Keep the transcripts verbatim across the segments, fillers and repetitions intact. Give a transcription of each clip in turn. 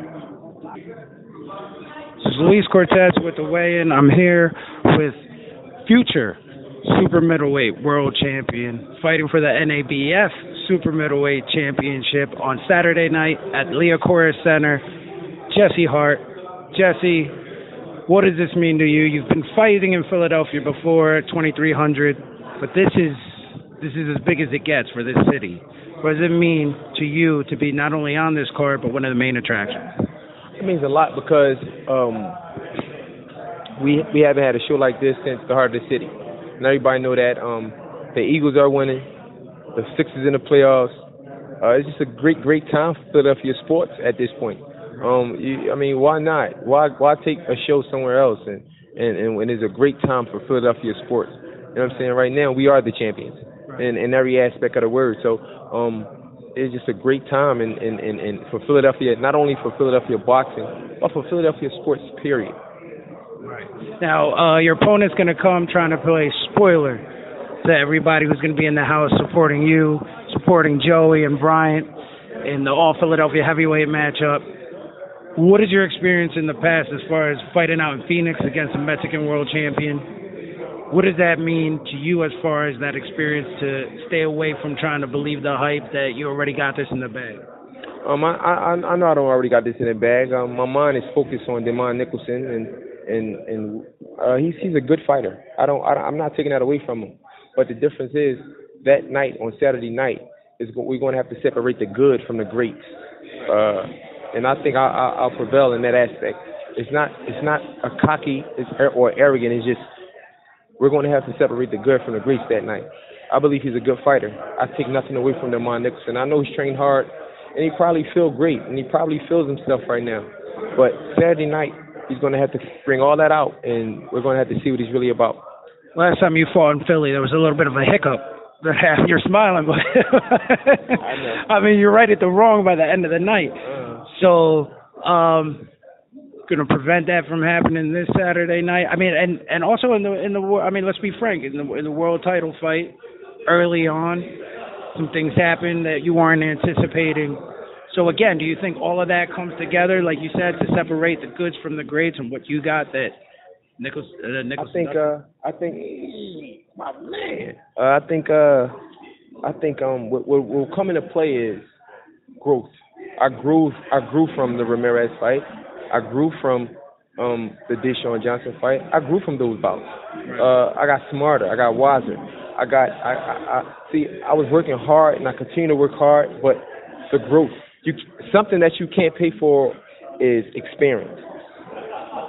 This is Luis Cortes with the weigh-in. I'm here with future super middleweight world champion fighting for the N A B F super middleweight championship on Saturday night at Liacouras Center, Jesse Hart. Jesse, what does this mean to you? You've been fighting in Philadelphia before at twenty-three hundred, but this is this is as big as it gets for this city. What does it mean to you to be not only on this card, but one of the main attractions? It means a lot because um, we we haven't had a show like this since the Heart of the City. And everybody know that um, the Eagles are winning, the Sixers in the playoffs. Uh, it's just a great, great time for Philadelphia sports at this point. Um, you, I mean, why not? Why why take a show somewhere else? And, and, and, and it's a great time for Philadelphia sports. You know what I'm saying? Right now, we are the champions in, in every aspect of the word. So um, it's just a great time in, in, in, in for Philadelphia, not only for Philadelphia boxing, but for Philadelphia sports, period. Right. Now, uh, your opponent's going to come trying to play spoiler to everybody who's going to be in the house supporting you, supporting Joey and Bryant in the all-Philadelphia heavyweight matchup. What is your experience in the past as far as fighting out in Phoenix against a Mexican world champion? What does that mean to you as far as that experience to stay away from trying to believe the hype that you already got this in the bag? Um, I, I, I know I don't already got this in the bag. Um, my mind is focused on Demond Nicholson, and and and uh, he's he's a good fighter. I don't, I don't I'm not taking that away from him. But the difference is that night on Saturday night is we're going to have to separate the good from the greats. Uh, and I think I, I, I'll prevail in that aspect. It's not it's not a cocky or arrogant. It's just we're going to have to separate the good from the greats that night. I believe he's a good fighter. I take nothing away from Demond Nicholson. I know he's trained hard, and he probably feels great, and he probably feels himself right now. But Saturday night, he's going to have to bring all that out, and we're going to have to see what he's really about. Last time you fought in Philly, there was a little bit of a hiccup. You're smiling, but I know. I mean, you're right at the wrong by the end of the night. Uh, so, um, going to prevent that from happening this Saturday night. I mean, and, and also in the in the I mean, let's be frank, in the, in the world title fight early on, some things happened that you weren't anticipating. So, again, do you think all of that comes together, like you said, to separate the goods from the greats and what you got that Nichols, uh, Nicholson I think, uh, I think, my man, uh, I think, uh, I think um, what will come into play is growth. I grew, I grew from the Ramirez fight. I grew from um, the Deshaun Johnson fight. I grew from those bouts. Uh, I got smarter. I got wiser. I got, I, I, I, see, I was working hard, and I continue to work hard, but the growth. You, something that you can't pay for is experience.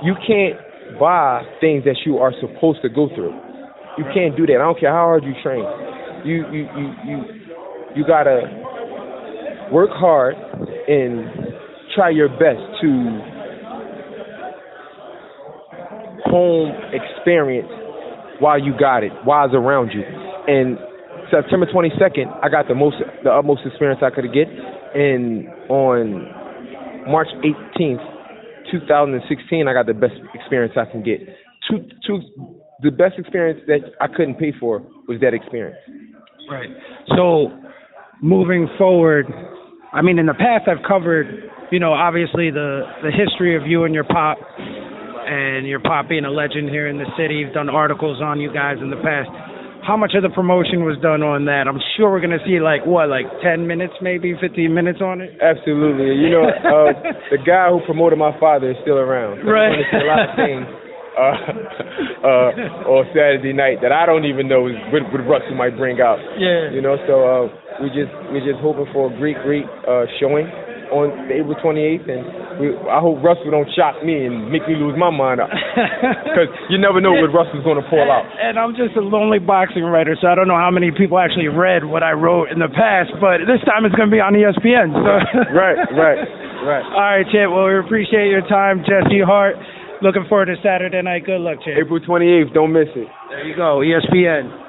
You can't buy things that you are supposed to go through. You can't do that. I don't care how hard you train. You you you you, you gotta work hard and try your best to hone experience while you got it, while it's around you. And September twenty-second, I got the most, the utmost experience I could get. And on March eighteenth, two thousand sixteen, I got the best experience I can get. Two, two, the best experience that I couldn't pay for was that experience. Right. So moving forward, I mean, in the past I've covered, you know, obviously the, the history of you and your pop, and your pop being a legend here in the city. You've done articles on you guys in the past. How much of the promotion was done on that? I'm sure we're going to see, like, what, like ten minutes maybe, fifteen minutes on it? Absolutely. You know, uh, the guy who promoted my father is still around. So right. He's going to see a lot of things uh, uh, on Saturday night that I don't even know what, what Russell might bring out. Yeah. You know, so uh, we just, we're just hoping for a great, great uh, showing on April twenty-eighth, and we, I hope Russell don't shock me and make me lose my mind up, because you never know what Russell's going to pull out. And I'm just a lonely boxing writer, so I don't know how many people actually read what I wrote in the past, but this time it's going to be on E S P N. So. Right, right, right. All right, Chip, well, we appreciate your time, Jesse Hart. Looking forward to Saturday night. Good luck, Chip. April twenty-eighth, don't miss it. There you go, E S P N.